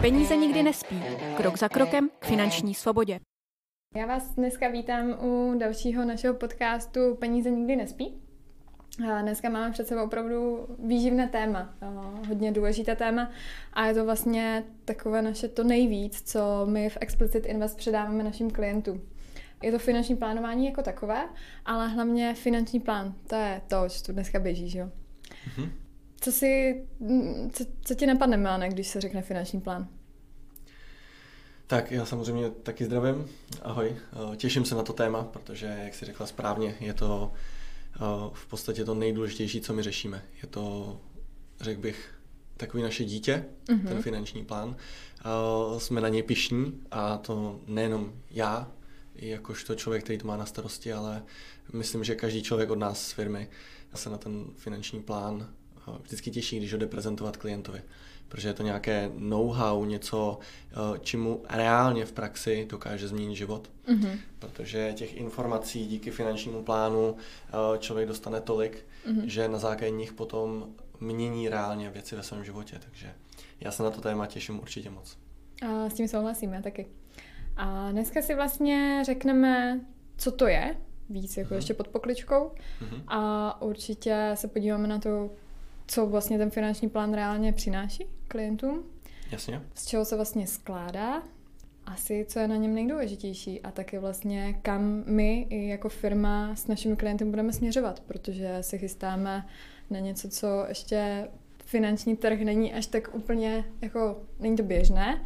Peníze nikdy nespí. Krok za krokem k finanční svobodě. Já vás dneska vítám u dalšího našeho podcastu Peníze nikdy nespí. Dneska máme před sebou opravdu výživné téma, hodně důležité téma a je to vlastně takové naše to nejvíc, co my v Explicit Invest předáváme našim klientům. Je to finanční plánování jako takové, ale hlavně finanční plán, to je to, co tu dneska běží, že jo? Mhm. Co ti napadne, Miláne, když se řekne finanční plán? Tak já samozřejmě taky zdravím, ahoj. Těším se na to téma, protože, jak jsi řekla správně, je to v podstatě to nejdůležitější, co my řešíme. Je to, řekl bych, takový naše dítě, ten finanční plán. Jsme na něj pyšní a to nejenom já, jakožto člověk, který to má na starosti, ale myslím, že každý člověk od nás z firmy se na ten finanční plán vždycky těší, když ho jde prezentovat klientovi, protože je to nějaké know-how, něco, čemu reálně v praxi dokáže změnit život, protože těch informací díky finančnímu plánu člověk dostane tolik, že na základě nich potom mění reálně věci ve svém životě, takže já se na to téma těším určitě moc. A s tím souhlasím, já taky. A dneska si vlastně řekneme, co to je, víc jako ještě pod pokličkou, a určitě se podíváme na to, co vlastně ten finanční plán reálně přináší klientům. Jasně. Z čeho se vlastně skládá, asi co je na něm nejdůležitější a taky vlastně kam my i jako firma s našimi klienty budeme směřovat, protože se chystáme na něco, co ještě finanční trh není až tak úplně, jako není to běžné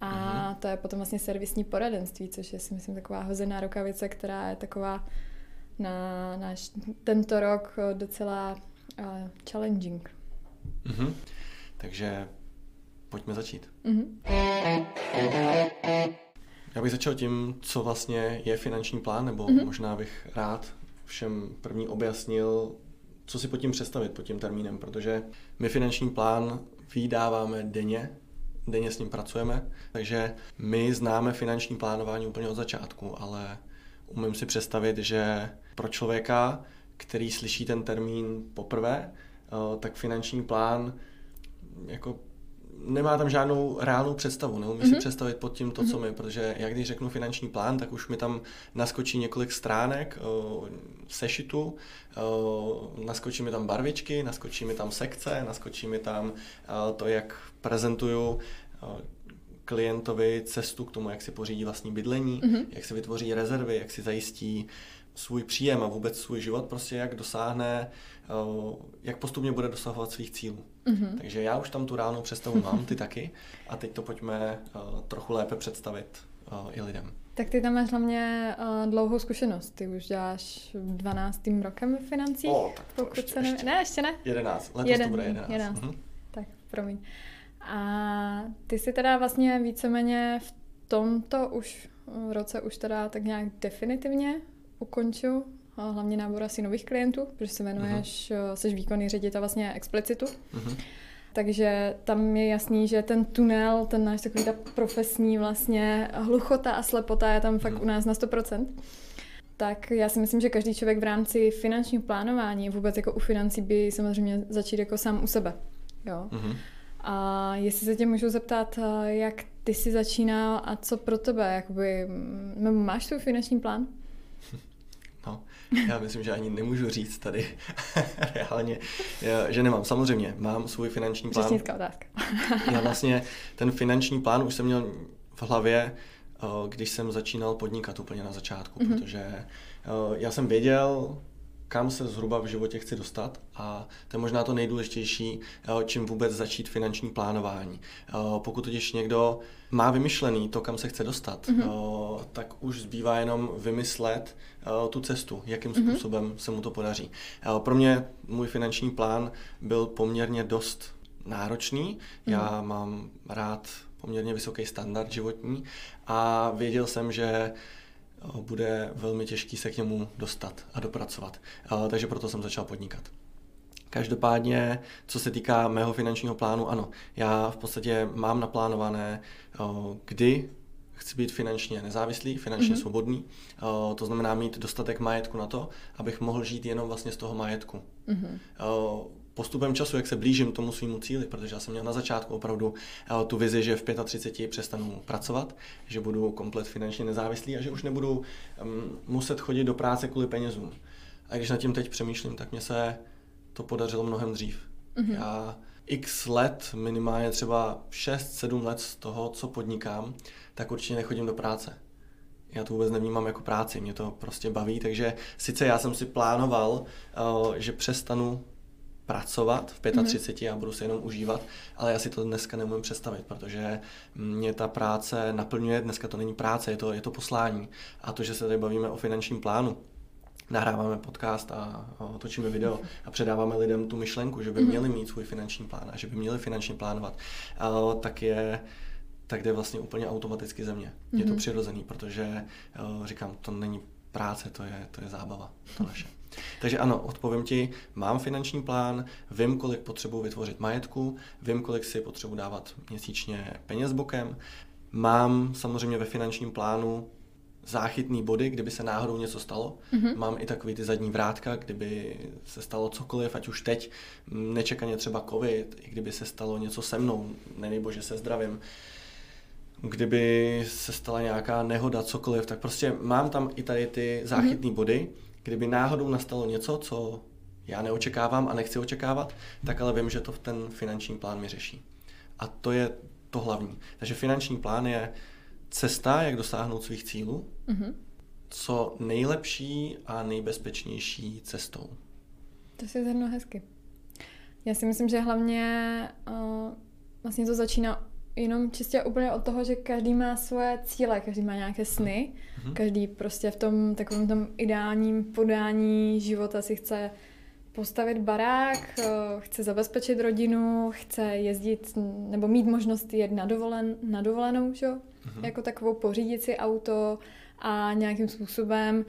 a to je potom vlastně servisní poradenství, což je si myslím taková hozená rukavice, která je taková na náš tento rok docela challenging. Takže pojďme začít. Já bych začal tím, co vlastně je finanční plán, nebo možná bych rád všem první objasnil, co si pod tím představit, pod tím termínem, protože my finanční plán vydáváme denně s ním pracujeme, takže my známe finanční plánování úplně od začátku, ale umím si představit, že pro člověka, který slyší ten termín poprvé, tak finanční plán jako nemá tam žádnou reálnou představu. Neumí si představit pod tím to, co my, protože jak když řeknu finanční plán, tak už mi tam naskočí několik stránek sešitu, naskočí mi tam barvičky, naskočí mi tam sekce, naskočí mi tam to, jak prezentuju klientovi cestu k tomu, jak si pořídí vlastní bydlení, jak si vytvoří rezervy, jak si zajistí svůj příjem a vůbec svůj život, prostě jak dosáhne, jak postupně bude dosahovat svých cílů. Takže já už tam tu reálnou představu mám, ty taky, a teď to pojďme trochu lépe představit i lidem. Tak ty tam máš hlavně dlouhou zkušenost, ty už děláš 12. rokem v financích. Tak to ještě. Ne, ještě ne. 11, letos to bude 11. Tak, promiň. A ty si teda vlastně víceméně v tomto už roce už teda tak nějak definitivně ukončil hlavně nábor asi nových klientů, protože se jmenuješ, jsi výkonný ředitel vlastně Explicitu. Takže tam je jasný, že ten tunel, ten náš takový ta profesní vlastně hluchota a slepota je tam fakt u nás na 100%. Tak já si myslím, že každý člověk v rámci finančního plánování vůbec jako u financí by samozřejmě začít jako sám u sebe. Jo? A jestli se tě můžu zeptat, jak ty jsi začínal a co pro tebe, jakoby, máš tu finanční plán? No, já myslím, že ani nemůžu říct tady reálně, že nemám. Samozřejmě, mám svůj finanční plán. Přesnická otázka. Já vlastně ten finanční plán už jsem měl v hlavě, když jsem začínal podnikat úplně na začátku, protože já jsem věděl, kam se zhruba v životě chci dostat a to je možná to nejdůležitější, čím vůbec začít finanční plánování. Pokud totiž někdo má vymyšlený to, kam se chce dostat, tak už zbývá jenom vymyslet tu cestu, jakým způsobem se mu to podaří. Pro mě můj finanční plán byl poměrně dost náročný. Já mám rád poměrně vysoký standard životní a věděl jsem, že bude velmi těžký se k němu dostat a dopracovat. Takže proto jsem začal podnikat. Každopádně, co se týká mého finančního plánu, ano, já v podstatě mám naplánované, kdy chci být finančně nezávislý, finančně svobodný. To znamená mít dostatek majetku na to, abych mohl žít jenom vlastně z toho majetku. postupem času, jak se blížím tomu svýmu cíli, protože já jsem měl na začátku opravdu tu vizi, že v 35 přestanu pracovat, že budu komplet finančně nezávislý a že už nebudu muset chodit do práce kvůli penězům. A když nad tím teď přemýšlím, tak mě se to podařilo mnohem dřív. Mm-hmm. Já x let, minimálně třeba 6-7 let z toho, co podnikám, tak určitě nechodím do práce. Já to vůbec nevnímám jako práci, mě to prostě baví, takže sice já jsem si plánoval, že přestanu pracovat v 35 a budu se jenom užívat, ale já si to dneska nemůžu představit, protože mě ta práce naplňuje, dneska to není práce, je to poslání. A to, že se tady bavíme o finančním plánu, nahráváme podcast a točíme video a předáváme lidem tu myšlenku, že by měli mít svůj finanční plán a že by měli finančně plánovat, tak jde vlastně úplně automaticky ze mě. Je to přirozený, protože říkám, to není práce, to je zábava, to naše. Takže ano, odpovím ti, mám finanční plán, vím, kolik potřebuji vytvořit majetku, vím, kolik si potřebuji dávat měsíčně peněz bokem, mám samozřejmě ve finančním plánu záchytný body, kdyby se náhodou něco stalo. Mám i takový ty zadní vrátka, kdyby se stalo cokoliv, ať už teď, nečekaně třeba covid, i kdyby se stalo něco se mnou, nedej bože se zdravím, kdyby se stala nějaká nehoda, cokoliv, tak prostě mám tam i tady ty záchytný body, kdyby náhodou nastalo něco, co já neočekávám a nechci očekávat, tak ale vím, že to ten finanční plán mi řeší. A to je to hlavní. Takže finanční plán je cesta, jak dosáhnout svých cílů, co nejlepší a nejbezpečnější cestou. To si zhrnul hezky. Já si myslím, že hlavně vlastně to začíná jenom čistě úplně od toho, že každý má svoje cíle, každý má nějaké sny, každý prostě v tom takovém tom ideálním podání života si chce postavit barák, chce zabezpečit rodinu, chce jezdit nebo mít možnost jet na dovolenou, že? Jako takovou pořídit si auto a nějakým způsobem.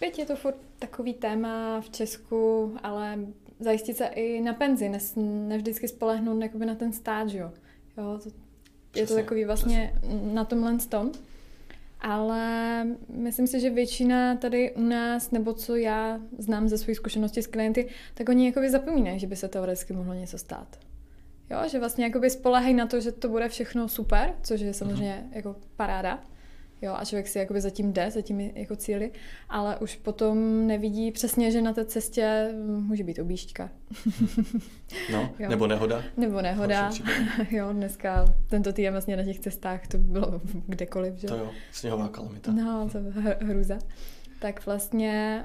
Věď, je to furt takový téma v Česku, ale zajistit se i na penzi, nevždycky spolehnout jakoby na ten stát, že? Jo, je to takový vlastně na tomhle tom. Ale myslím si, že většina tady u nás, nebo co já znám ze svých zkušeností s klienty, tak oni jakoby zapomínají, že by se teoreticky mohlo něco stát. Jo, že vlastně jakoby spoléhají na to, že to bude všechno super, což je samozřejmě jako paráda. Jo, a člověk si jakoby zatím jde, zatím jako cíli, ale už potom nevidí přesně, že na té cestě může být objížďka. No, nebo nehoda. Nebo nehoda. Jo, dneska tento týden vlastně na těch cestách to bylo kdekoliv, že? To jo, sněhová kalamita. No, to hrůza. Tak vlastně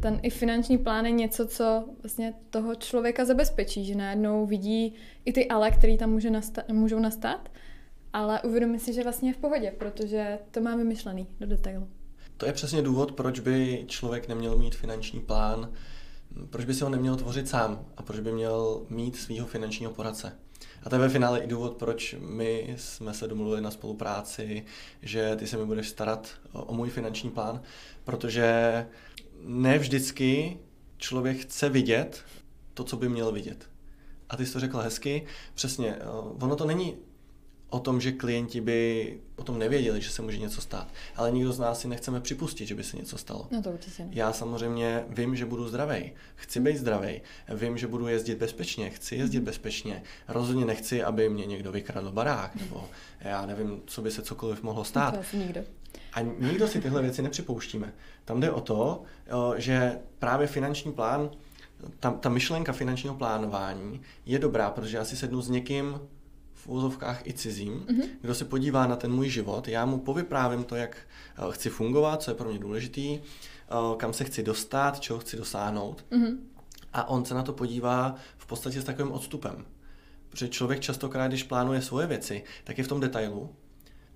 ten i finanční plán je něco, co vlastně toho člověka zabezpečí, že najednou vidí i ty ale, který tam můžou nastat, ale uvědomím si, že vlastně je v pohodě, protože to mám vymyšlený do detailu. To je přesně důvod, proč by člověk neměl mít finanční plán, proč by si ho neměl tvořit sám a proč by měl mít svýho finančního poradce. A to je ve finále i důvod, proč my jsme se domluvili na spolupráci, že ty se mi budeš starat o můj finanční plán, protože ne vždycky člověk chce vidět to, co by měl vidět. A ty jsi to řekla hezky, přesně, ono to není o tom, že klienti by o tom nevěděli, že se může něco stát. Ale nikdo z nás si nechceme připustit, že by se něco stalo. No to určitě ne. Já samozřejmě vím, že budu zdravej. Chci být zdravej. Vím, že budu jezdit bezpečně. Chci jezdit bezpečně. Rozhodně nechci, aby mě někdo vykradl barák. Nebo já nevím, co by se cokoliv mohlo stát. No to asi nikdo. A nikdo si tyhle věci nepřipouštíme. Tam jde o to, že právě finanční plán, ta myšlenka finančního plánování je dobrá, protože já si sednu s někým v úzovkách i cizím, kdo se podívá na ten můj život, já mu povyprávím to, jak chci fungovat, co je pro mě důležitý, kam se chci dostat, čeho chci dosáhnout. A on se na to podívá v podstatě s takovým odstupem. Protože člověk častokrát, když plánuje svoje věci, tak je v tom detailu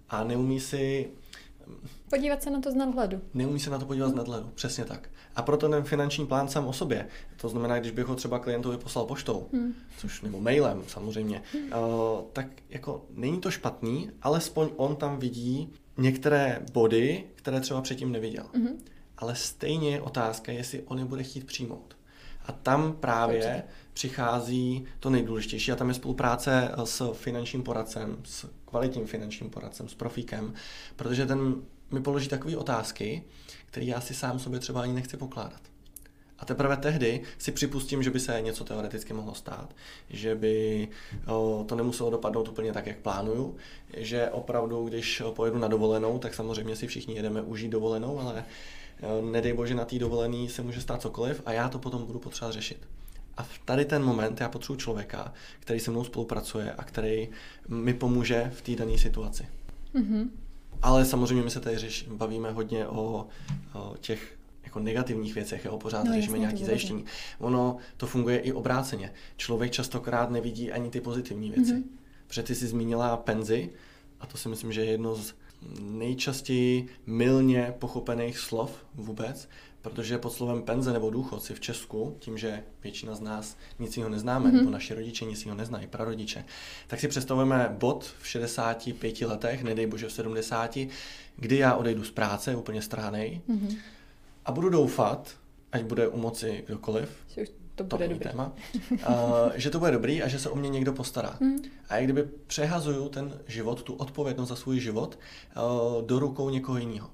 a neumí si podívat se na to z nadhledu. Neumí se na to podívat z nadhledu, přesně tak. A proto ten finanční plán sám o sobě. To znamená, když bych ho třeba klientovi poslal poštou, což nebo mailem samozřejmě, tak jako není to špatný, alespoň on tam vidí některé body, které třeba předtím neviděl. Ale stejně je otázka, jestli on je bude chtít přijmout. A tam právě přichází to nejdůležitější. A tam je spolupráce s finančním poradcem, s kvalitním finančním poradcem, s profíkem, protože ten mi položí takové otázky, které já si sám sobě třeba ani nechci pokládat. A A teprve tehdy si připustím, že by se něco teoreticky mohlo stát, že by to nemuselo dopadnout úplně tak, jak plánuju, že opravdu, když pojedu na dovolenou, tak samozřejmě si všichni jedeme užít dovolenou, ale nedej bože, na té dovolené se může stát cokoliv a já to potom budu potřebovat řešit. A v tady ten moment já potřebuji člověka, který se mnou spolupracuje a který mi pomůže v té dané situaci. Mm-hmm. Ale samozřejmě my se tady bavíme hodně o těch jako negativních věcech, jo? Pořád řešíme nějaké zajištění. Ono to funguje i obráceně. Člověk častokrát nevidí ani ty pozitivní věci. Mm-hmm. Protože ty jsi zmínila penzi a to si myslím, že je jedno z nejčastěji mylně pochopených slov vůbec, protože pod slovem penze nebo důchod si v Česku, tím, že většina z nás nic jiného neznáme, nebo naši rodiče nic jiného neznají, prarodiče, tak si představujeme bod v 65 letech, nedej bože v 70, kdy já odejdu z práce, úplně strhanej, a budu doufat, ať bude u moci kdokoliv, to bude dobrý téma, že to bude dobrý a že se o mě někdo postará. A jak kdyby přehazuju ten život, tu odpovědnost za svůj život do rukou někoho jiného.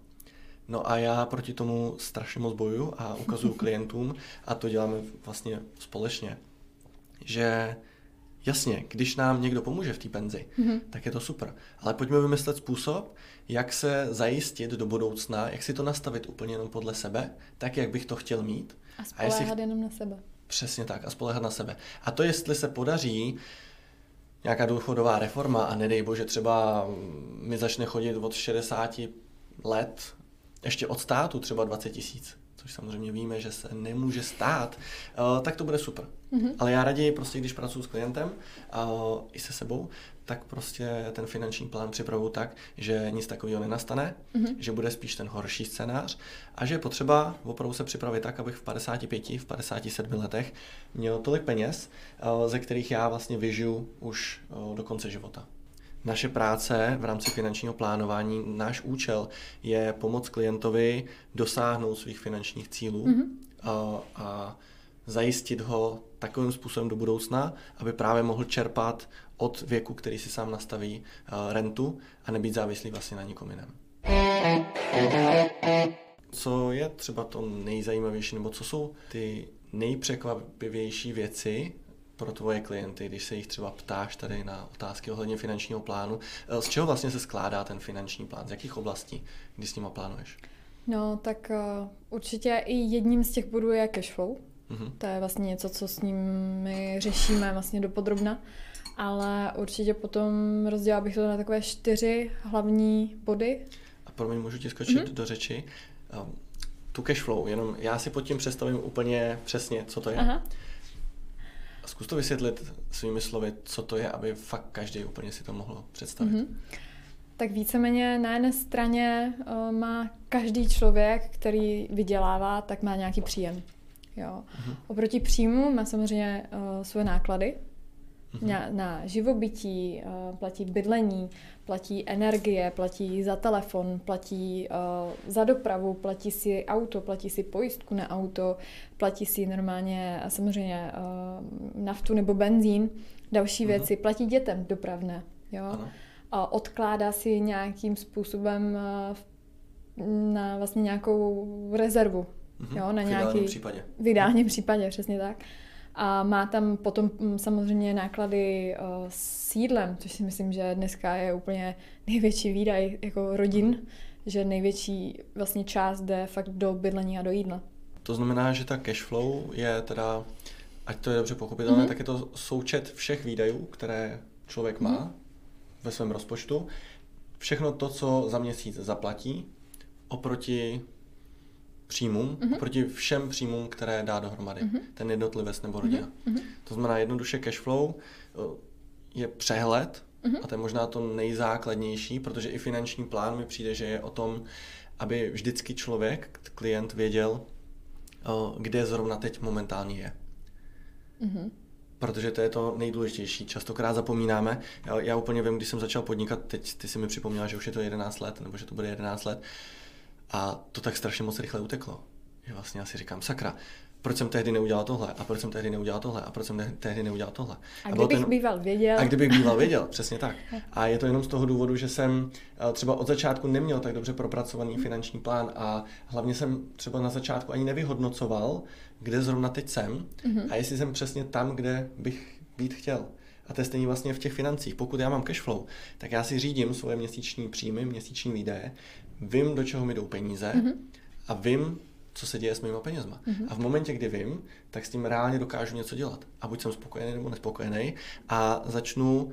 No a já proti tomu strašně moc bojuju a ukazuju klientům, a to děláme vlastně společně, že jasně, když nám někdo pomůže v té penzi, tak je to super. Ale pojďme vymyslet způsob, jak se zajistit do budoucna, jak si to nastavit úplně jenom podle sebe, tak, jak bych to chtěl mít. A spoléhat jenom na sebe. Přesně tak, a spoléhat na sebe. A to, jestli se podaří nějaká důchodová reforma a nedej bože, třeba mi začne chodit od 60 let ještě od státu třeba 20 000, což samozřejmě víme, že se nemůže stát, tak to bude super. Ale já raději prostě, když pracuji s klientem i se sebou, tak prostě ten finanční plán připravuju tak, že nic takového nenastane, že bude spíš ten horší scénář a že je potřeba opravdu se připravit tak, abych v 55, v 57 letech měl tolik peněz, ze kterých já vlastně vyžiju už do konce života. Naše práce v rámci finančního plánování, náš účel je pomoct klientovi dosáhnout svých finančních cílů a zajistit ho takovým způsobem do budoucna, aby právě mohl čerpat od věku, který si sám nastaví, rentu a nebýt závislý vlastně na nikom jiném. Co je třeba to nejzajímavější, nebo co jsou ty nejpřekvapivější věci pro tvoje klienty, když se jich třeba ptáš tady na otázky ohledně finančního plánu? Z čeho vlastně se skládá ten finanční plán? Z jakých oblastí, kdy s nima plánuješ? No, tak určitě i jedním z těch bodů je cashflow. To je vlastně něco, co s nimi řešíme vlastně dopodrobna. Ale určitě potom rozdělala bych to na takové 4 hlavní body. A promiň, můžu ti skočit do řeči. Tu cashflow, jenom já si pod tím představím úplně přesně, co to je. Aha. Zkus to vysvětlit svými slovy, co to je, aby fakt každý úplně si to mohl představit. Tak víceméně na jedné straně má každý člověk, který vydělává, tak má nějaký příjem. Jo. Oproti příjmu má samozřejmě svoje náklady na živobytí, platí bydlení, platí energie, platí za telefon, platí za dopravu, platí si auto, platí si pojistku na auto, platí si normálně samozřejmě naftu nebo benzín, další věci, platí dětem dopravné, jo? Odkládá si nějakým způsobem na vlastně nějakou rezervu, jo? Na nějaký v ideálním případě, přesně tak. A má tam potom samozřejmě náklady s jídlem, což si myslím, že dneska je úplně největší výdaj jako rodin, že největší vlastně část jde fakt do bydlení a do jídla. To znamená, že ta cashflow je teda, ať to je dobře pochopitelné, tak je to součet všech výdajů, které člověk má ve svém rozpočtu. Všechno to, co za měsíc zaplatí, oproti příjmům, proti všem příjmům, které dá dohromady ten jednotlivec nebo rodina. To znamená jednoduše cashflow je přehled a to je možná to nejzákladnější, protože i finanční plán mi přijde, že je o tom, aby vždycky člověk, klient věděl, kde zrovna teď momentálně je. Protože to je to nejdůležitější. Častokrát zapomínáme. Já úplně vím, když jsem začal podnikat, teď ty si mi připomněla, že už je to 11 let, nebo že to bude 11 let, a to tak strašně moc rychle uteklo. Že vlastně já si říkám, sakra, proč jsem tehdy neudělal tohle a proč jsem tehdy neudělal tohle a proč jsem tehdy neudělal tohle. A kdybych býval věděl. A kdybych býval věděl, přesně tak. A je to jenom z toho důvodu, že jsem třeba od začátku neměl tak dobře propracovaný finanční plán a hlavně jsem třeba na začátku ani nevyhodnocoval, kde zrovna teď jsem a jestli jsem přesně tam, kde bych být chtěl. A to je stejně vlastně v těch financích. Pokud já mám cashflow, tak já si řídím svoje měsíční příjmy, měsíční výdaje, vím, do čeho mi jdou peníze a vím, co se děje s mýma penězma. A v momentě, kdy vím, tak s tím reálně dokážu něco dělat. A buď jsem spokojený nebo nespokojený a začnu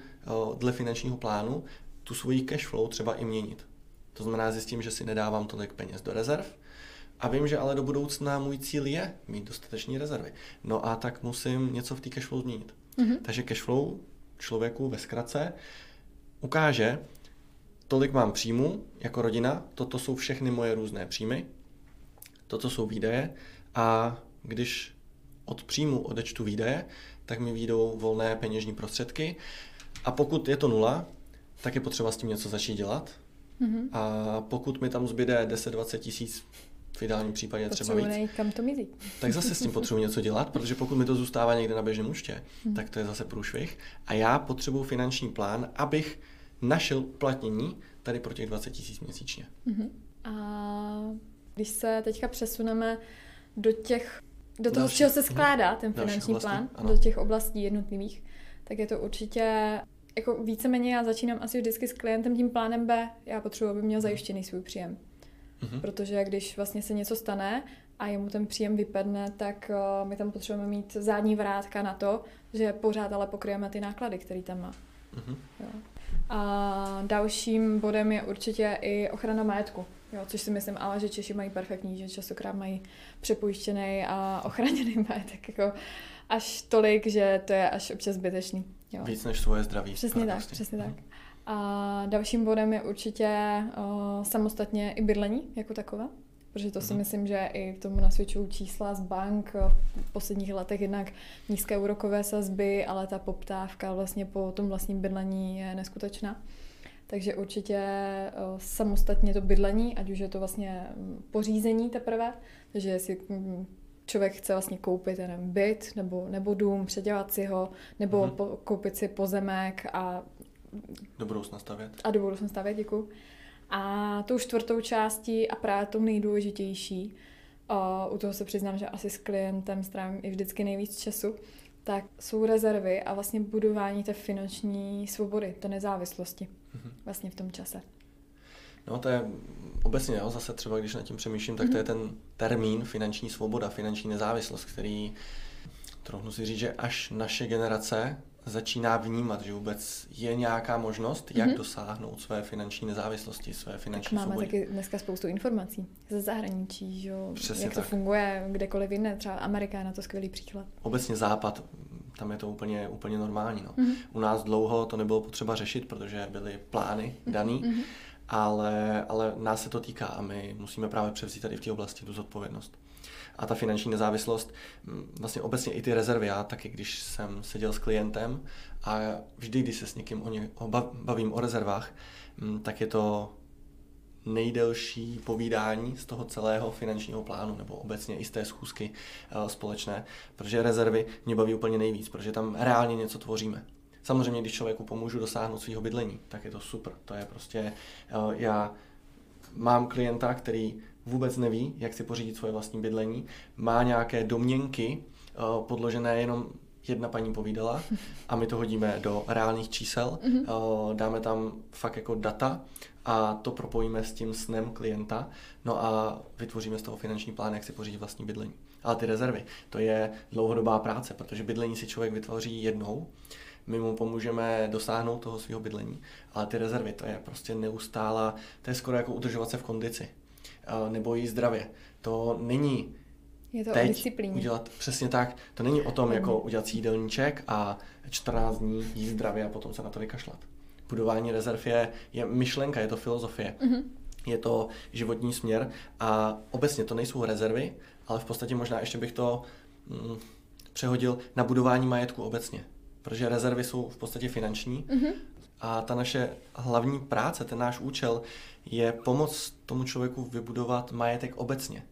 dle finančního plánu tu svoji cashflow třeba i měnit. To znamená, zjistím, že si nedávám tolik peněz do rezerv a vím, že ale do budoucna můj cíl je mít dostatečné rezervy. No a tak musím něco v té cashflow změnit. Takže cashflow člověku ve zkratce ukáže, tolik mám příjmů jako rodina, toto jsou všechny moje různé příjmy, toto jsou výdaje a když od příjmu odečtu výdaje, tak mi vyjdou volné peněžní prostředky a pokud je to nula, tak je potřeba s tím něco začít dělat a pokud mi tam zbyde 10-20 tisíc, v ideálním případě třeba víc, kam to mizí. Tak zase s tím potřebuji něco dělat, protože pokud mi to zůstává někde na běžném účtě, tak to je zase průšvih. A já potřebuji finanční plán, abych našel uplatnění tady pro těch 20 tisíc měsíčně. A když se teďka přesuneme do toho, z čeho se skládá ten finanční plán, ano. Do těch oblastí jednotlivých, tak je to určitě, jako víceméně já začínám asi vždycky s klientem tím plánem B, já potřebuji, aby měl zajištěný svůj příjem. Protože když vlastně se něco stane a jemu ten příjem vypadne, tak my tam potřebujeme mít zadní vrátka na to, že pořád ale pokryjeme ty náklady, který tam má. Jo. A dalším bodem je určitě i ochrana majetku, jo, což si myslím, ale že Češi mají perfektní, že častokrát mají přepojištěný a ochráněný majetek jako až tolik, že to je až občas zbytečný. Jo. Víc než svoje zdraví. Přesně tak, přesně tak. A dalším bodem je určitě samostatně i bydlení jako takové, protože to si myslím, že i tomu nasvědčují čísla z bank v posledních letech, jednak nízké úrokové sazby, ale ta poptávka vlastně po tom vlastním bydlení je neskutečná. Takže určitě samostatně to bydlení, ať už je to vlastně pořízení teprve, takže jestli člověk chce vlastně koupit jenom byt nebo dům, předělat si ho, nebo koupit si pozemek a do budoucna stavět. A do budoucna stavět, děkuju. A tou čtvrtou částí a právě tou nejdůležitější, u toho se přiznám, že asi s klientem strávím i vždycky nejvíc času, tak jsou rezervy a vlastně budování té finanční svobody, té nezávislosti vlastně v tom čase. No to je obecně, jo, zase třeba když nad tím přemýšlím, tak to je ten termín finanční svoboda, finanční nezávislost, který trochu si říct, že až naše generace začíná vnímat, že vůbec je nějaká možnost, jak dosáhnout své finanční nezávislosti, své finanční svobody. Máme taky dneska spoustu informací ze zahraničí, že jak to funguje kdekoliv jiné, třeba Amerika je na to skvělý příklad. Obecně Západ, tam je to úplně normální. No. U nás dlouho to nebylo potřeba řešit, protože byly plány daný, ale nás se to týká a my musíme právě převzít tady v té oblasti tu zodpovědnost. A ta finanční nezávislost, vlastně obecně i ty rezervy, já taky, když jsem seděl s klientem a vždy, když se s někým bavím o rezervách, tak je to nejdelší povídání z toho celého finančního plánu, nebo obecně i z té schůzky společné, protože rezervy mě baví úplně nejvíc, protože tam reálně něco tvoříme. Samozřejmě, když člověku pomůžu dosáhnout svého bydlení, tak je to super. To je prostě, já mám klienta, který vůbec neví, jak si pořídit svoje vlastní bydlení, má nějaké domněnky podložené jenom jedna paní povídala a my to hodíme do reálných čísel, dáme tam fakt jako data a to propojíme s tím snem klienta, no a vytvoříme z toho finanční plán, jak si pořídit vlastní bydlení. Ale ty rezervy, to je dlouhodobá práce, protože bydlení si člověk vytvoří jednou, my mu pomůžeme dosáhnout toho svého bydlení, ale ty rezervy, to je prostě neustálá, to je skoro jako udržovat se v kondici. Nebo její zdravě. To není je to teď o disciplíně. Udělat přesně tak. To není o tom, jako udělat si jídelníček a 14 dní jíst zdravě a potom se na to vykašlat. Budování rezerv je myšlenka, je to filozofie. Je to životní směr a obecně to nejsou rezervy, ale v podstatě možná ještě bych to přehodil na budování majetku obecně. Protože rezervy jsou v podstatě finanční a ta naše hlavní práce, ten náš účel je pomoct tomu člověku vybudovat majetek obecně.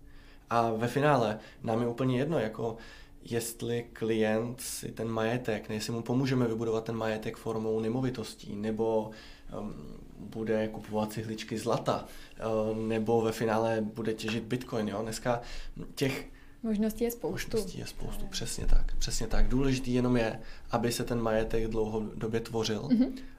A ve finále nám je úplně jedno, jako jestli klient si ten majetek, jestli mu pomůžeme vybudovat ten majetek formou nemovitostí, nebo bude kupovat cihličky zlata, nebo ve finále bude těžit bitcoin. Jo? Dneska těch možností je spoustu. Přesně tak. Důležitý jenom je, aby se ten majetek dlouhodobě tvořil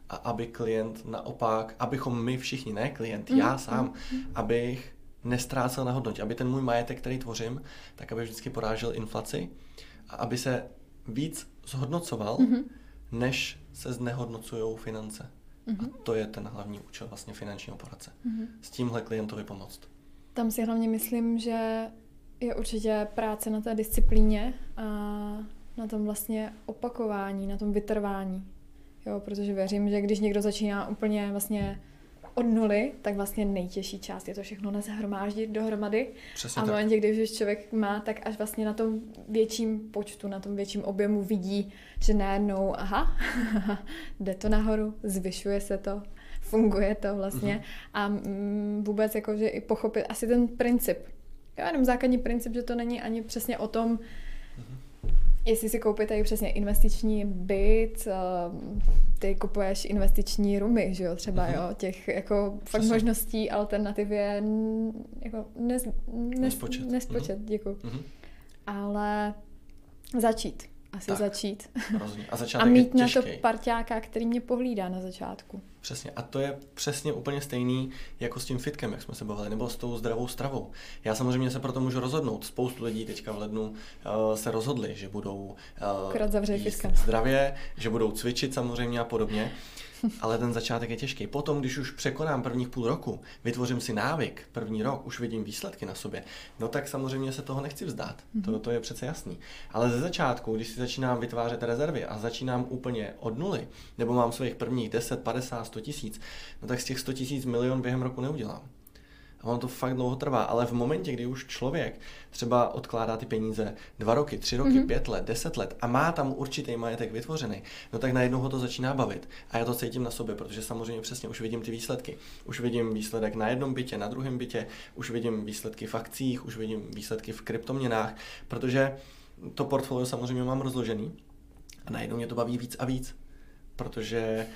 a aby klient naopak, abychom my všichni, ne klient, já sám, abych nestrácel na hodnotě, aby ten můj majetek, který tvořím, tak aby vždycky porážel inflaci a aby se víc zhodnocoval, než se znehodnocujou finance. A to je ten hlavní účel vlastně finančního poradce. S tímhle klientovi pomoct. Tam si hlavně myslím, že je určitě práce na té disciplíně a na tom vlastně opakování, na tom vytrvání. Jo, protože věřím, že když někdo začíná úplně vlastně od nuly, tak vlastně nejtěžší část je to všechno nashromáždit dohromady. Přesně a v momentě, když už člověk má, tak až vlastně na tom větším počtu, na tom větším objemu vidí, že najednou, aha, jde to nahoru, zvyšuje se to, funguje to vlastně. A vůbec jakože i pochopit asi ten princip. Jo, jenom základní princip, že to není ani přesně o tom, jestli si koupíte i přesně investiční byt, ty kupuješ investiční rumy, že jo, třeba jo, těch jako fakt možností, alternativ je jako nespočet, děkuji. Ale začít, asi tak, začít. A mít na to parťáka, který mě pohlídá na začátku. Přesně. A to je přesně úplně stejný jako s tím fitkem, jak jsme se bavili, nebo s tou zdravou stravou. Já samozřejmě se proto můžu rozhodnout. Spoustu lidí teďka v lednu se rozhodli, že budou jíst zdravě, že budou cvičit samozřejmě a podobně. Ale ten začátek je těžký. Potom, když už překonám prvních půl roku, vytvořím si návyk, první rok, už vidím výsledky na sobě, no tak samozřejmě se toho nechci vzdát. To je přece jasný. Ale ze začátku, když si začínám vytvářet rezervy a začínám úplně od nuly, nebo mám svých prvních 10, 50, 100 tisíc, no tak z těch 100 tisíc milion během roku neudělám. A ono to fakt dlouho trvá, ale v momentě, kdy už člověk třeba odkládá ty peníze 2 roky, 3 roky, 5 let, 10 let a má tam určitý majetek vytvořený, no tak najednou ho to začíná bavit. A já to cítím na sobě, protože samozřejmě přesně už vidím ty výsledky. Už vidím výsledek na jednom bytě, na druhém bytě, už vidím výsledky v akcích, už vidím výsledky v kryptoměnách, protože to portfolio samozřejmě mám rozložený a najednou mě to baví víc a víc, protože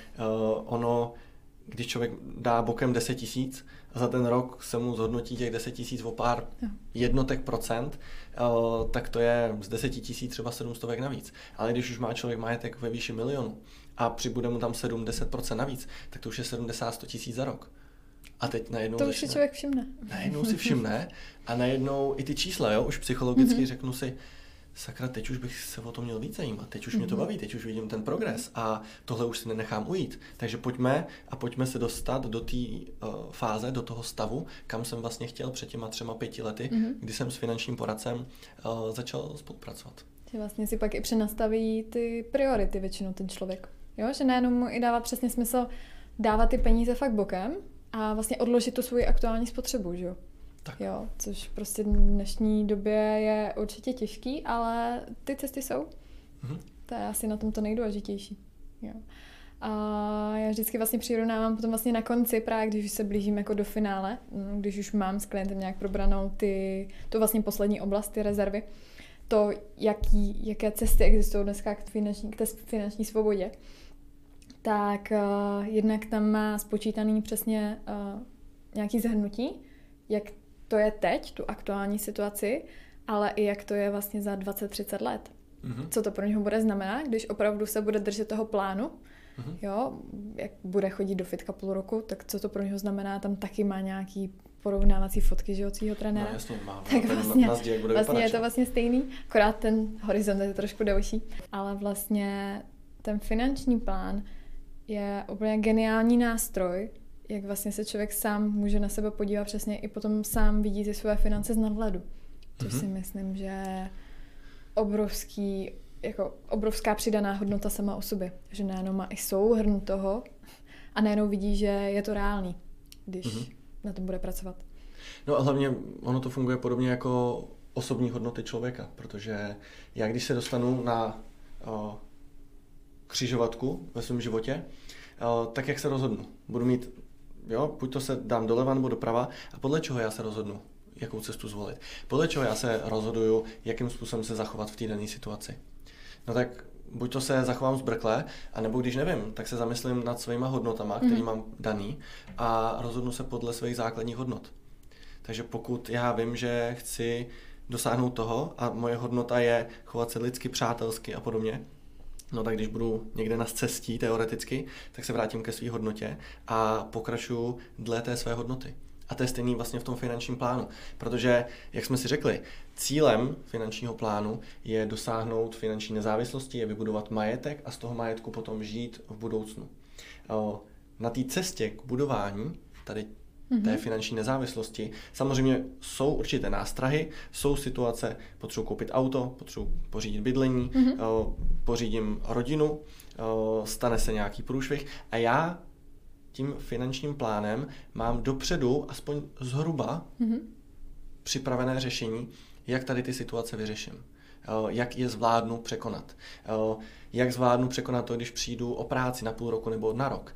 ono, když člověk dá bokem 10 tisíc a za ten rok se mu zhodnotí těch 10 tisíc o pár jednotek procent, tak to je z 10 tisíc třeba 700 navíc. Ale když už má člověk majetek ve výši milionu a přibude mu tam 7-10% navíc, tak to už je 70-100 tisíc za rok. A teď najednou to už si člověk všimne. Najednou si všimne a najednou i ty čísla, jo, už psychologicky řeknu si, sakra, teď už bych se o to měl víc zajímat, teď už mě to baví, teď už vidím ten progres a tohle už si nenechám ujít. Takže pojďme se dostat do té fáze, do toho stavu, kam jsem vlastně chtěl před těma 3-5 lety, kdy jsem s finančním poradcem začal spolupracovat. Že vlastně si pak i přenastaví ty priority většinou ten člověk. Jo? Že nejenom mu i dává přesně smysl dávat ty peníze fakt bokem a vlastně odložit tu svoji aktuální spotřebu, že jo? Jo, což prostě v dnešní době je určitě těžký, ale ty cesty jsou. To je asi na tom to nejdůležitější. Jo. A já vždycky vlastně přirovnávám potom vlastně na konci, právě když už se blížím jako do finále, když už mám s klientem nějak probranou tu vlastně poslední oblast, ty rezervy, to, jaké cesty existují dneska k té finanční svobodě, tak jednak tam má spočítaný přesně nějaký zhrnutí, jak to je teď, tu aktuální situaci, ale i jak to je vlastně za 20-30 let. Co to pro něho bude znamenat, když opravdu se bude držet toho plánu, jo, jak bude chodit do fitka půl roku, tak co to pro něho znamená, tam taky má nějaký porovnávací fotky životního trenéra. No jasně, má. Tak vlastně je to vlastně stejný, akorát ten horizont je trošku delší. Ale vlastně ten finanční plán je úplně geniální nástroj, jak vlastně se člověk sám může na sebe podívat přesně i potom sám vidí ty své finance z nadhledu. Což si myslím, že obrovská přidaná hodnota sama o sobě. Že nejenom má i souhrn toho a nejenom vidí, že je to reálný, když na tom bude pracovat. No a hlavně ono to funguje podobně jako osobní hodnoty člověka, protože já když se dostanu na křižovatku ve svém životě, tak jak se rozhodnu? Budu mít, buď to se dám doleva nebo doprava a podle čeho já se rozhodnu? jakou cestu zvolit. Podle čeho já se rozhoduju, jakým způsobem se zachovat v té dané situaci. No tak buď to se zachovám zbrkle, anebo když nevím, tak se zamyslím nad svýma hodnotama, který mám daný, a rozhodnu se podle svých základních hodnot. Takže pokud já vím, že chci dosáhnout toho a moje hodnota je chovat se lidsky, přátelsky a podobně, no tak když budu někde na cestí teoreticky, tak se vrátím ke své hodnotě a pokračuju dle té své hodnoty. A to je stejný vlastně v tom finančním plánu, protože, jak jsme si řekli, cílem finančního plánu je dosáhnout finanční nezávislosti, je vybudovat majetek a z toho majetku potom žít v budoucnu. Na té cestě k budování tady té finanční nezávislosti samozřejmě jsou určité nástrahy, jsou situace, potřebuji koupit auto, potřebuji pořídit bydlení, pořídím rodinu, stane se nějaký průšvih a já tím finančním plánem mám dopředu aspoň zhruba připravené řešení, jak tady ty situace vyřeším, jak je zvládnu překonat, jak zvládnu překonat to, když přijdu o práci na půl roku nebo na rok,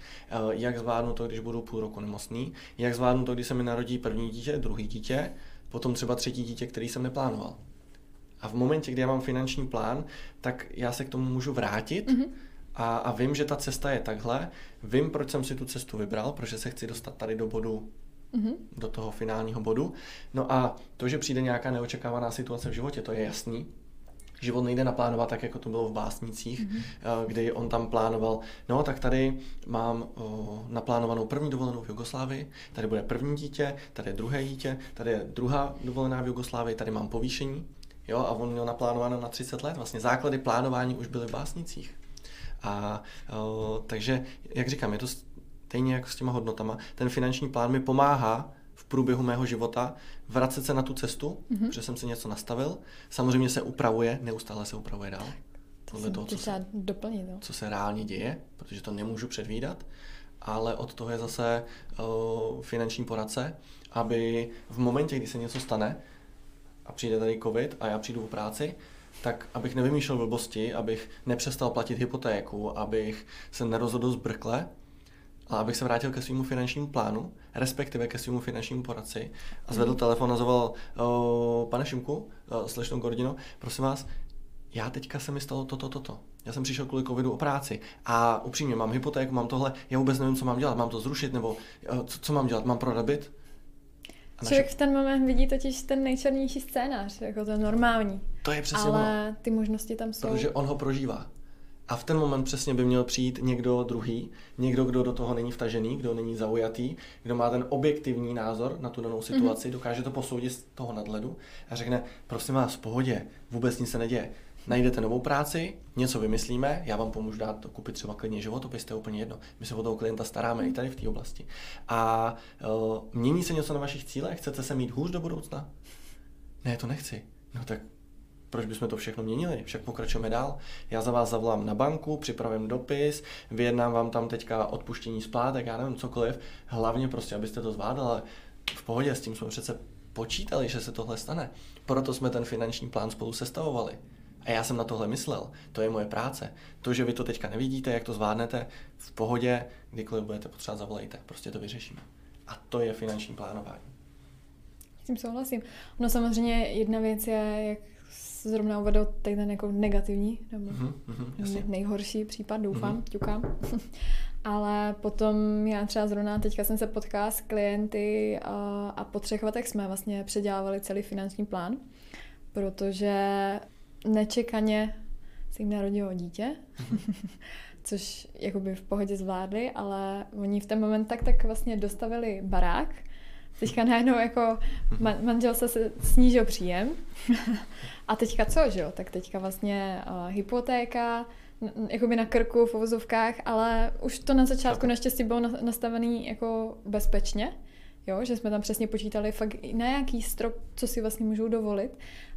jak zvládnu to, když budu půl roku nemocný, jak zvládnu to, když se mi narodí první dítě, druhý dítě, potom třeba třetí dítě, který jsem neplánoval. A v momentě, kdy já mám finanční plán, tak já se k tomu můžu vrátit a vím, že ta cesta je takhle, vím, proč jsem si tu cestu vybral, protože se chci dostat tady do bodu, do toho finálního bodu. No a to, že přijde nějaká neočekávaná situace v životě, to je jasný. Život nejde naplánovat tak, jako to bylo v básnicích, kdy on tam plánoval, no tak tady mám naplánovanou první dovolenou v Jugoslávii, tady bude první dítě, tady je druhé dítě, tady je druhá dovolená v Jugoslávii, tady mám povýšení. Jo, a on měl naplánováno na 30 let. Vlastně základy plánování už byly v básnicích. A takže, jak říkám, je to stejně jako s těma hodnotama. Ten finanční plán mi pomáhá v průběhu mého života vracet se na tu cestu, protože jsem si něco nastavil. Samozřejmě se upravuje, neustále se upravuje dál. Podle toho, co se reálně děje, protože to nemůžu předvídat. Ale od toho je zase finanční poradce, aby v momentě, kdy se něco stane a přijde tady covid a já přijdu o práci, tak abych nevymýšlel blbosti, abych nepřestal platit hypotéku, abych se nerozhodl zbrkle, ale abych se vrátil ke svému finančnímu plánu, respektive ke svému finančnímu poradci a zvedl telefon a zavolal, pane Šimku, slečno Gordino, prosím vás, já teďka se mi stalo toto. Já jsem přišel kvůli covidu o práci a upřímně mám hypotéku, mám tohle, já vůbec nevím, co mám dělat, mám to zrušit nebo co mám dělat, mám prodat byt? Člověk v ten moment vidí totiž ten nejčernější scénář, jako ten normální. To je přesně ono. Ty možnosti tam jsou. Protože on ho prožívá. A v ten moment přesně by měl přijít někdo druhý, někdo, kdo do toho není vtažený, kdo není zaujatý, kdo má ten objektivní názor na tu danou situaci, dokáže to posoudit z toho nadhledu a řekne, prosím vás, v pohodě, vůbec nic se neděje. Najdete novou práci, něco vymyslíme, já vám pomůžu dát koupit třeba klidně životopis, to je úplně jedno. My se o toho klienta staráme i tady v té oblasti. A mění se něco na vašich cílech? Chcete se mít hůř do budoucna? Ne, to nechci. No tak proč bychom to všechno měnili? Však pokračujeme dál. Já za vás zavolám na banku, připravím dopis, vyjednám vám tam teďka odpuštění splátek, já nevím, cokoliv. Hlavně prostě, abyste to zvládali, ale v pohodě, s tím jsme přece počítali, že se tohle stane. Proto jsme ten finanční plán spolu sestavovali. A já jsem na tohle myslel, to je moje práce. To, že vy to teďka nevidíte, jak to zvládnete, v pohodě, kdykoliv budete potřebovat, zavolejte, prostě to vyřešíme. A to je finanční plánování. S tím souhlasím. No samozřejmě jedna věc je, jak zrovna uvedl tady ten jako negativní, nebo nejhorší případ, doufám, ťukám. Ale potom já třeba zrovna teďka jsem se potkala s klienty a po 3 letech jsme vlastně předělávali celý finanční plán, protože nečekaně se jim narodilo dítě, což jakoby v pohodě zvládli, ale oni v ten moment tak vlastně dostavili barák. Teďka najednou jako manžel se snížil příjem. A teďka co, že jo? Tak teďka vlastně hypotéka, jakoby na krku v uvozovkách, ale už to na začátku naštěstí bylo nastavený jako bezpečně, jo? Že jsme tam přesně počítali fakt na jaký strop, co si vlastně můžou dovolit.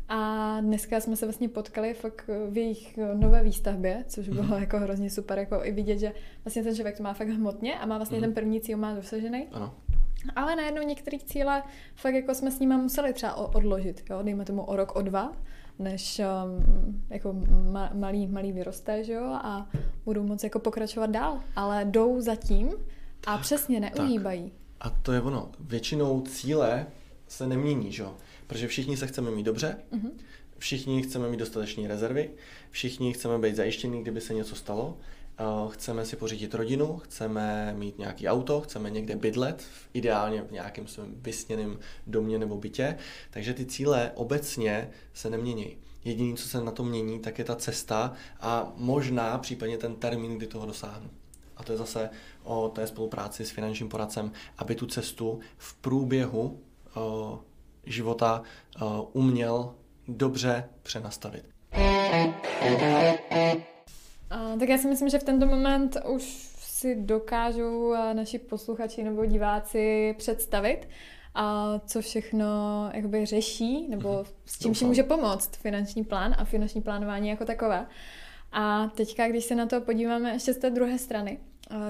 A dneska jsme se vlastně potkali fakt v jejich nové výstavbě, což bylo jako hrozně super, jako i vidět, že vlastně ten člověk to má fakt hmotně a má vlastně ten první cíl má dosažený. Ano. Ale najednou některé cíle fakt jako jsme s nima museli třeba odložit, jo? Dejme tomu o rok, o 2, než jako malý vyroste, že jo? A budou moct jako pokračovat dál, ale jdou za tím a přesně neuhýbají. A to je ono, většinou cíle se nemění, že? Protože všichni se chceme mít dobře, všichni chceme mít dostatečné rezervy, všichni chceme být zajištění, kdyby se něco stalo, chceme si pořídit rodinu, chceme mít nějaký auto, chceme někde bydlet, ideálně v nějakém svém vysněném domě nebo bytě, takže ty cíle obecně se nemění. Jediné, co se na to mění, tak je ta cesta a možná případně ten termín, kdy toho dosáhnu. A to je zase o té spolupráci s finančním poradcem, aby tu cestu v průběhu života uměl dobře přenastavit. Tak já si myslím, že v tento moment už si dokážou naši posluchači nebo diváci představit, a co všechno jakoby řeší, nebo s čím si může pomoct finanční plán a finanční plánování jako takové. A teďka, když se na to podíváme ještě z té druhé strany,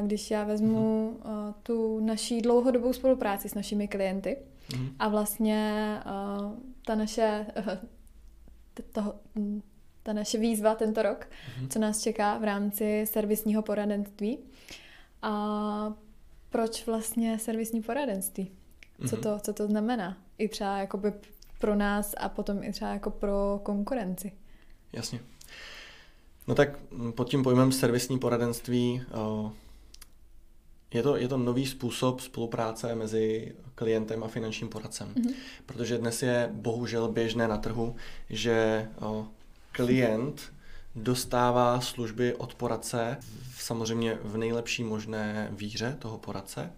když já vezmu tu naší dlouhodobou spolupráci s našimi klienty a vlastně ta naše výzva tento rok, co nás čeká v rámci servisního poradenství. A proč vlastně servisní poradenství? Co to znamená? I třeba jakoby pro nás a potom i třeba jako pro konkurenci. Jasně. No tak pod tím pojmem servisní poradenství je to nový způsob spolupráce mezi klientem a finančním poradcem. Protože dnes je bohužel běžné na trhu, že klient dostává služby od poradce samozřejmě v nejlepší možné víře toho poradce,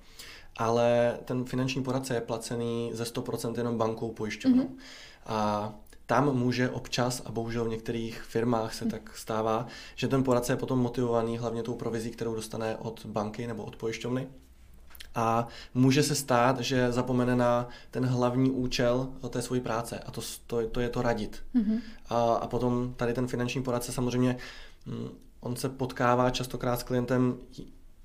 ale ten finanční poradce je placený ze 100% jenom bankou pojišťovnou. A tam může občas, a bohužel v některých firmách se tak stává, že ten poradce je potom motivovaný hlavně tou provizí, kterou dostane od banky nebo od pojišťovny. A může se stát, že zapomene na ten hlavní účel té své práce, a to je to radit. A potom tady ten finanční poradce samozřejmě, on se potkává častokrát s klientem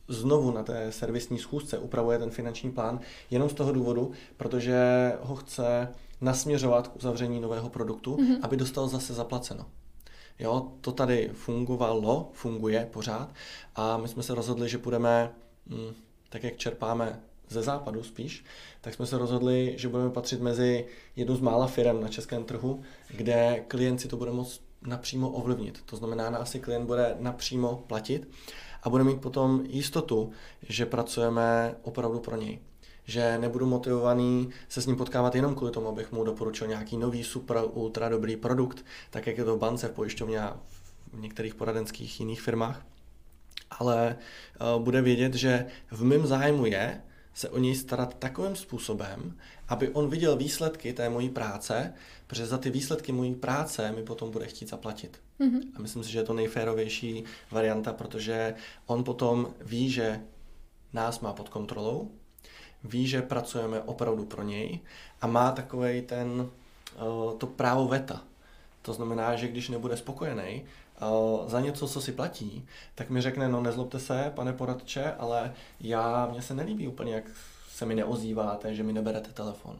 znovu na té servisní schůzce, upravuje ten finanční plán jenom z toho důvodu, protože ho chce nasměřovat k uzavření nového produktu, aby dostal zase zaplaceno. Jo, to tady funguje pořád a my jsme se rozhodli, že půjdeme, tak jak čerpáme ze západu spíš, tak jsme se rozhodli, že budeme patřit mezi jednu z mála firem na českém trhu, kde klient si to bude moct napřímo ovlivnit. To znamená, nás si klient bude napřímo platit a bude mít potom jistotu, že pracujeme opravdu pro něj. Že nebudu motivovaný se s ním potkávat jenom kvůli tomu, abych mu doporučil nějaký nový super ultra dobrý produkt, tak jak je to v bance, v pojišťovně a v některých poradenských jiných firmách, ale bude vědět, že v mém zájmu je se o něj starat takovým způsobem, aby on viděl výsledky té mojí práce, protože za ty výsledky mojí práce mi potom bude chtít zaplatit. A myslím si, že je to nejférovější varianta, protože on potom ví, že nás má pod kontrolou, ví, že pracujeme opravdu pro něj a má takovej to právo veta. To znamená, že když nebude spokojený za něco, co si platí, tak mi řekne, no nezlobte se, pane poradče, ale mně se nelíbí úplně, jak se mi neozýváte, že mi neberete telefon.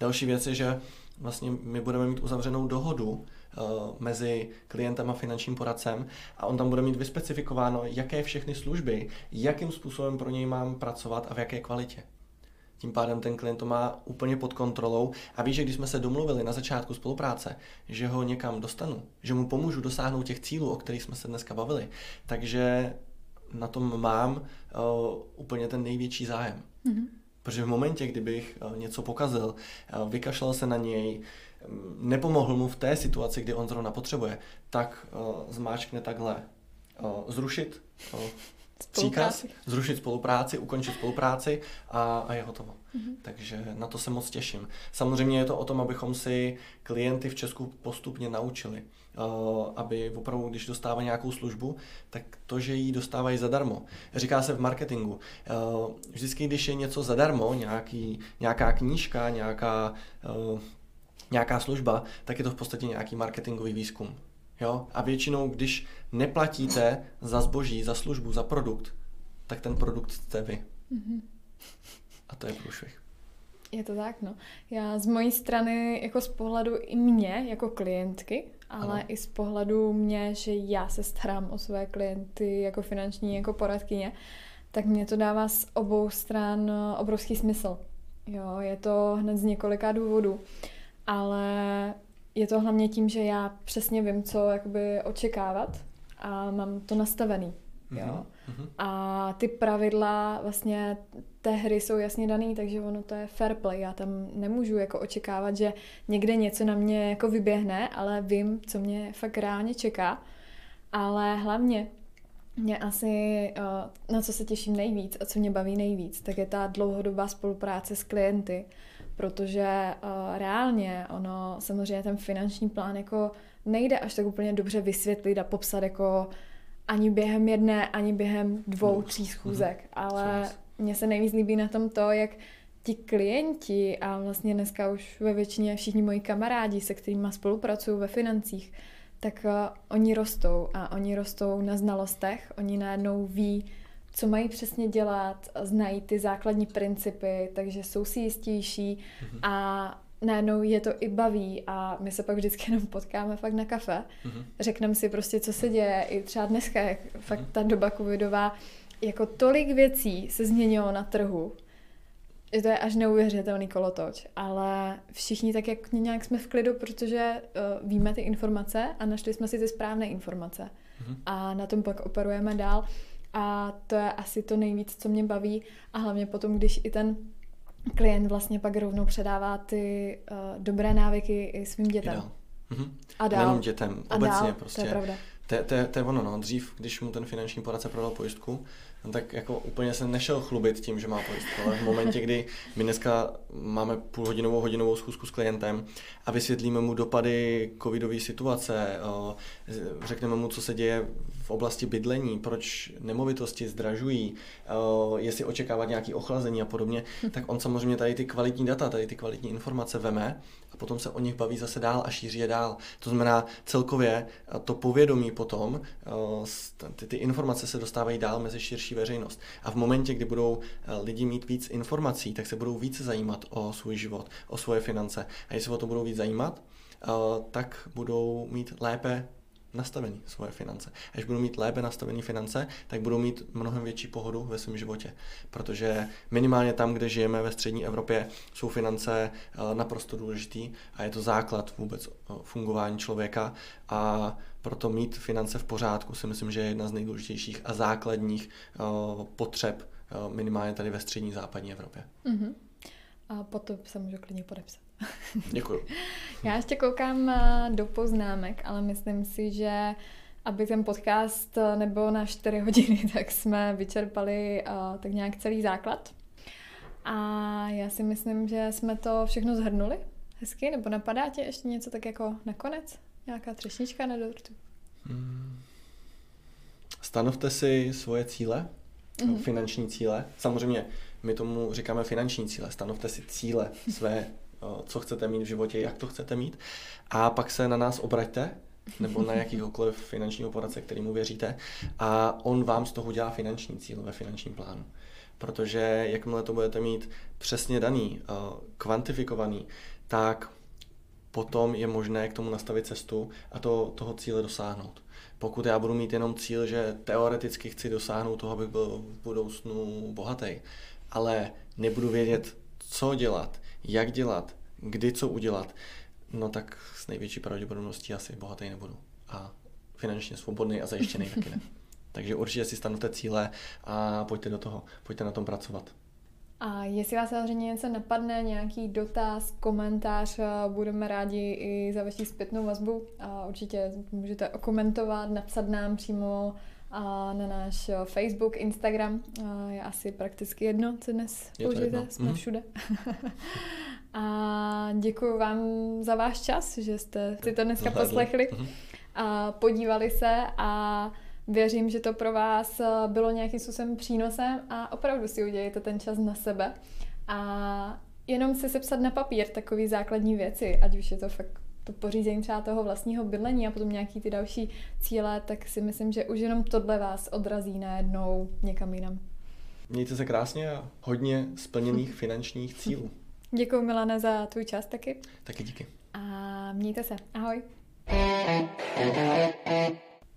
Další věc je, že vlastně my budeme mít uzavřenou dohodu mezi klientem a finančním poradcem a on tam bude mít vyspecifikováno, jaké všechny služby, jakým způsobem pro něj mám pracovat a v jaké kvalitě. Tím pádem ten klient to má úplně pod kontrolou a ví, že když jsme se domluvili na začátku spolupráce, že ho někam dostanu, že mu pomůžu dosáhnout těch cílů, o kterých jsme se dneska bavili, takže na tom mám úplně ten největší zájem. Protože v momentě, kdybych něco pokazil, vykašlal se na něj, nepomohl mu v té situaci, kdy on zrovna potřebuje, tak zmáčkne takhle zrušit příkaz, zrušit spolupráci, ukončit spolupráci a je hotovo. Takže na to se moc těším. Samozřejmě je to o tom, abychom si klienty v Česku postupně naučili, aby opravdu, když dostávají nějakou službu, tak to, že ji dostávají zadarmo. Říká se v marketingu, vždycky, když je něco zadarmo, nějaká knížka, nějaká služba, tak je to v podstatě nějaký marketingový výzkum. Jo? A většinou, když neplatíte za zboží, za službu, za produkt, tak ten produkt jste vy. A to je průšvih. Je to tak, no. Já z mojí strany, jako z pohledu i mě, jako klientky, ale i z pohledu mě, že já se starám o své klienty jako finanční, jako poradkyně, tak mě to dává z obou stran obrovský smysl. Jo, je to hned z několika důvodů, ale je to hlavně tím, že já přesně vím, co jakoby očekávat a mám to nastavený. Jo? Mm-hmm. A ty pravidla vlastně té hry jsou jasně daný, takže ono to je fair play. Já tam nemůžu jako očekávat, že někde něco na mě jako vyběhne, ale vím, co mě fakt reálně čeká. Ale hlavně mě asi, na co se těším nejvíc a co mě baví nejvíc, tak je ta dlouhodobá spolupráce s klienty, protože reálně ono, samozřejmě ten finanční plán jako nejde až tak úplně dobře vysvětlit a popsat jako ani během jedné, ani během dvou, tří schůzek, ale mně se nejvíc líbí na tom to, jak ti klienti a vlastně dneska už ve většině všichni moji kamarádi, se kterými spolupracuju ve financích, tak oni rostou a oni rostou na znalostech, oni najednou ví, co mají přesně dělat, znají ty základní principy, takže jsou si jistější a najednou je to i baví a my se pak vždycky jenom potkáme fakt na kafe. Řekneme si prostě, co se děje i třeba dneska, jak fakt ta doba covidová, jako tolik věcí se změnilo na trhu, že to je až neuvěřitelný kolotoč, ale všichni tak jak nějak jsme v klidu, protože víme ty informace a našli jsme si ty správné informace a na tom pak operujeme dál a to je asi to nejvíc, co mě baví a hlavně potom, když i ten klient vlastně pak rovnou předává ty dobré návyky i svým dětem. A dál. Nejenom dětem, obecně prostě. To je pravda. To je ono, no. Dřív, když mu ten finanční poradce prodal pojistku, tak jako úplně se nešel chlubit tím, že má pojistku, ale v momentě, kdy my dneska máme hodinovou schůzku s klientem a vysvětlíme mu dopady covidové situace, řekneme mu, co se děje v oblasti bydlení, proč nemovitosti zdražují, jestli očekávat nějaké ochlazení a podobně, tak on samozřejmě tady ty kvalitní data, tady ty kvalitní informace veme a potom se o nich baví zase dál a šíří je dál. To znamená celkově to povědomí potom, ty informace se dostávají dál mezi širší veřejnost. A v momentě, kdy budou lidi mít víc informací, tak se budou více zajímat o svůj život, o svoje finance. A jestli o to budou víc zajímat, tak budou mít lépe nastavený svoje finance. Až budou mít lépe nastavené finance, tak budou mít mnohem větší pohodu ve svém životě. Protože minimálně tam, kde žijeme ve střední Evropě, jsou finance naprosto důležitý a je to základ vůbec fungování člověka a proto mít finance v pořádku si myslím, že je jedna z nejdůležitějších a základních potřeb minimálně tady ve střední západní Evropě. Mm-hmm. A potom se můžu klidně podepsat. Děkuju. Já ještě koukám do poznámek, ale myslím si, že aby ten podcast nebyl na 4 hodiny, tak jsme vyčerpali tak nějak celý základ. A já si myslím, že jsme to všechno shrnuli hezky, nebo napadá tě ještě něco tak jako nakonec? Nějaká třešnička na dortu? Stanovte si svoje cíle, finanční cíle. Samozřejmě my tomu říkáme finanční cíle. Stanovte si cíle své, co chcete mít v životě, jak to chcete mít. A pak se na nás obraťte, nebo na jakýhokoliv finančního poradce, kterému věříte. A on vám z toho dělá finanční cíl ve finančním plánu. Protože jakmile to budete mít přesně daný, kvantifikovaný, tak potom je možné k tomu nastavit cestu a toho cíle dosáhnout. Pokud já budu mít jenom cíl, že teoreticky chci dosáhnout toho, abych byl v budoucnu bohatý, ale nebudu vědět, co dělat, jak dělat, kdy co udělat, no tak s největší pravděpodobností asi bohatý nebudu. A finančně svobodný a zajištěný taky ne. Takže určitě si stanovte cíle a pojďte do toho, pojďte na tom pracovat. A jestli vás samozřejmě něco napadne, nějaký dotaz, komentář, budeme rádi i za vaši zpětnou vazbu. A určitě můžete okomentovat, napsat nám přímo na náš Facebook, Instagram. Je asi prakticky jedno, co dnes použijete, jsme všude. A děkuji vám za váš čas, že jste si to dneska poslechli, a podívali se a věřím, že to pro vás bylo nějakým způsobem přínosem a opravdu si udělejte ten čas na sebe. A jenom si sepsat na papír takové základní věci, ať už je to fakt to pořízení třeba toho vlastního bydlení a potom nějaký ty další cíle, tak si myslím, že už jenom tohle vás odrazí najednou někam jinam. Mějte se krásně a hodně splněných finančních cílů. Děkuji, Milane, za tvůj čas taky. Taky díky. A mějte se. Ahoj.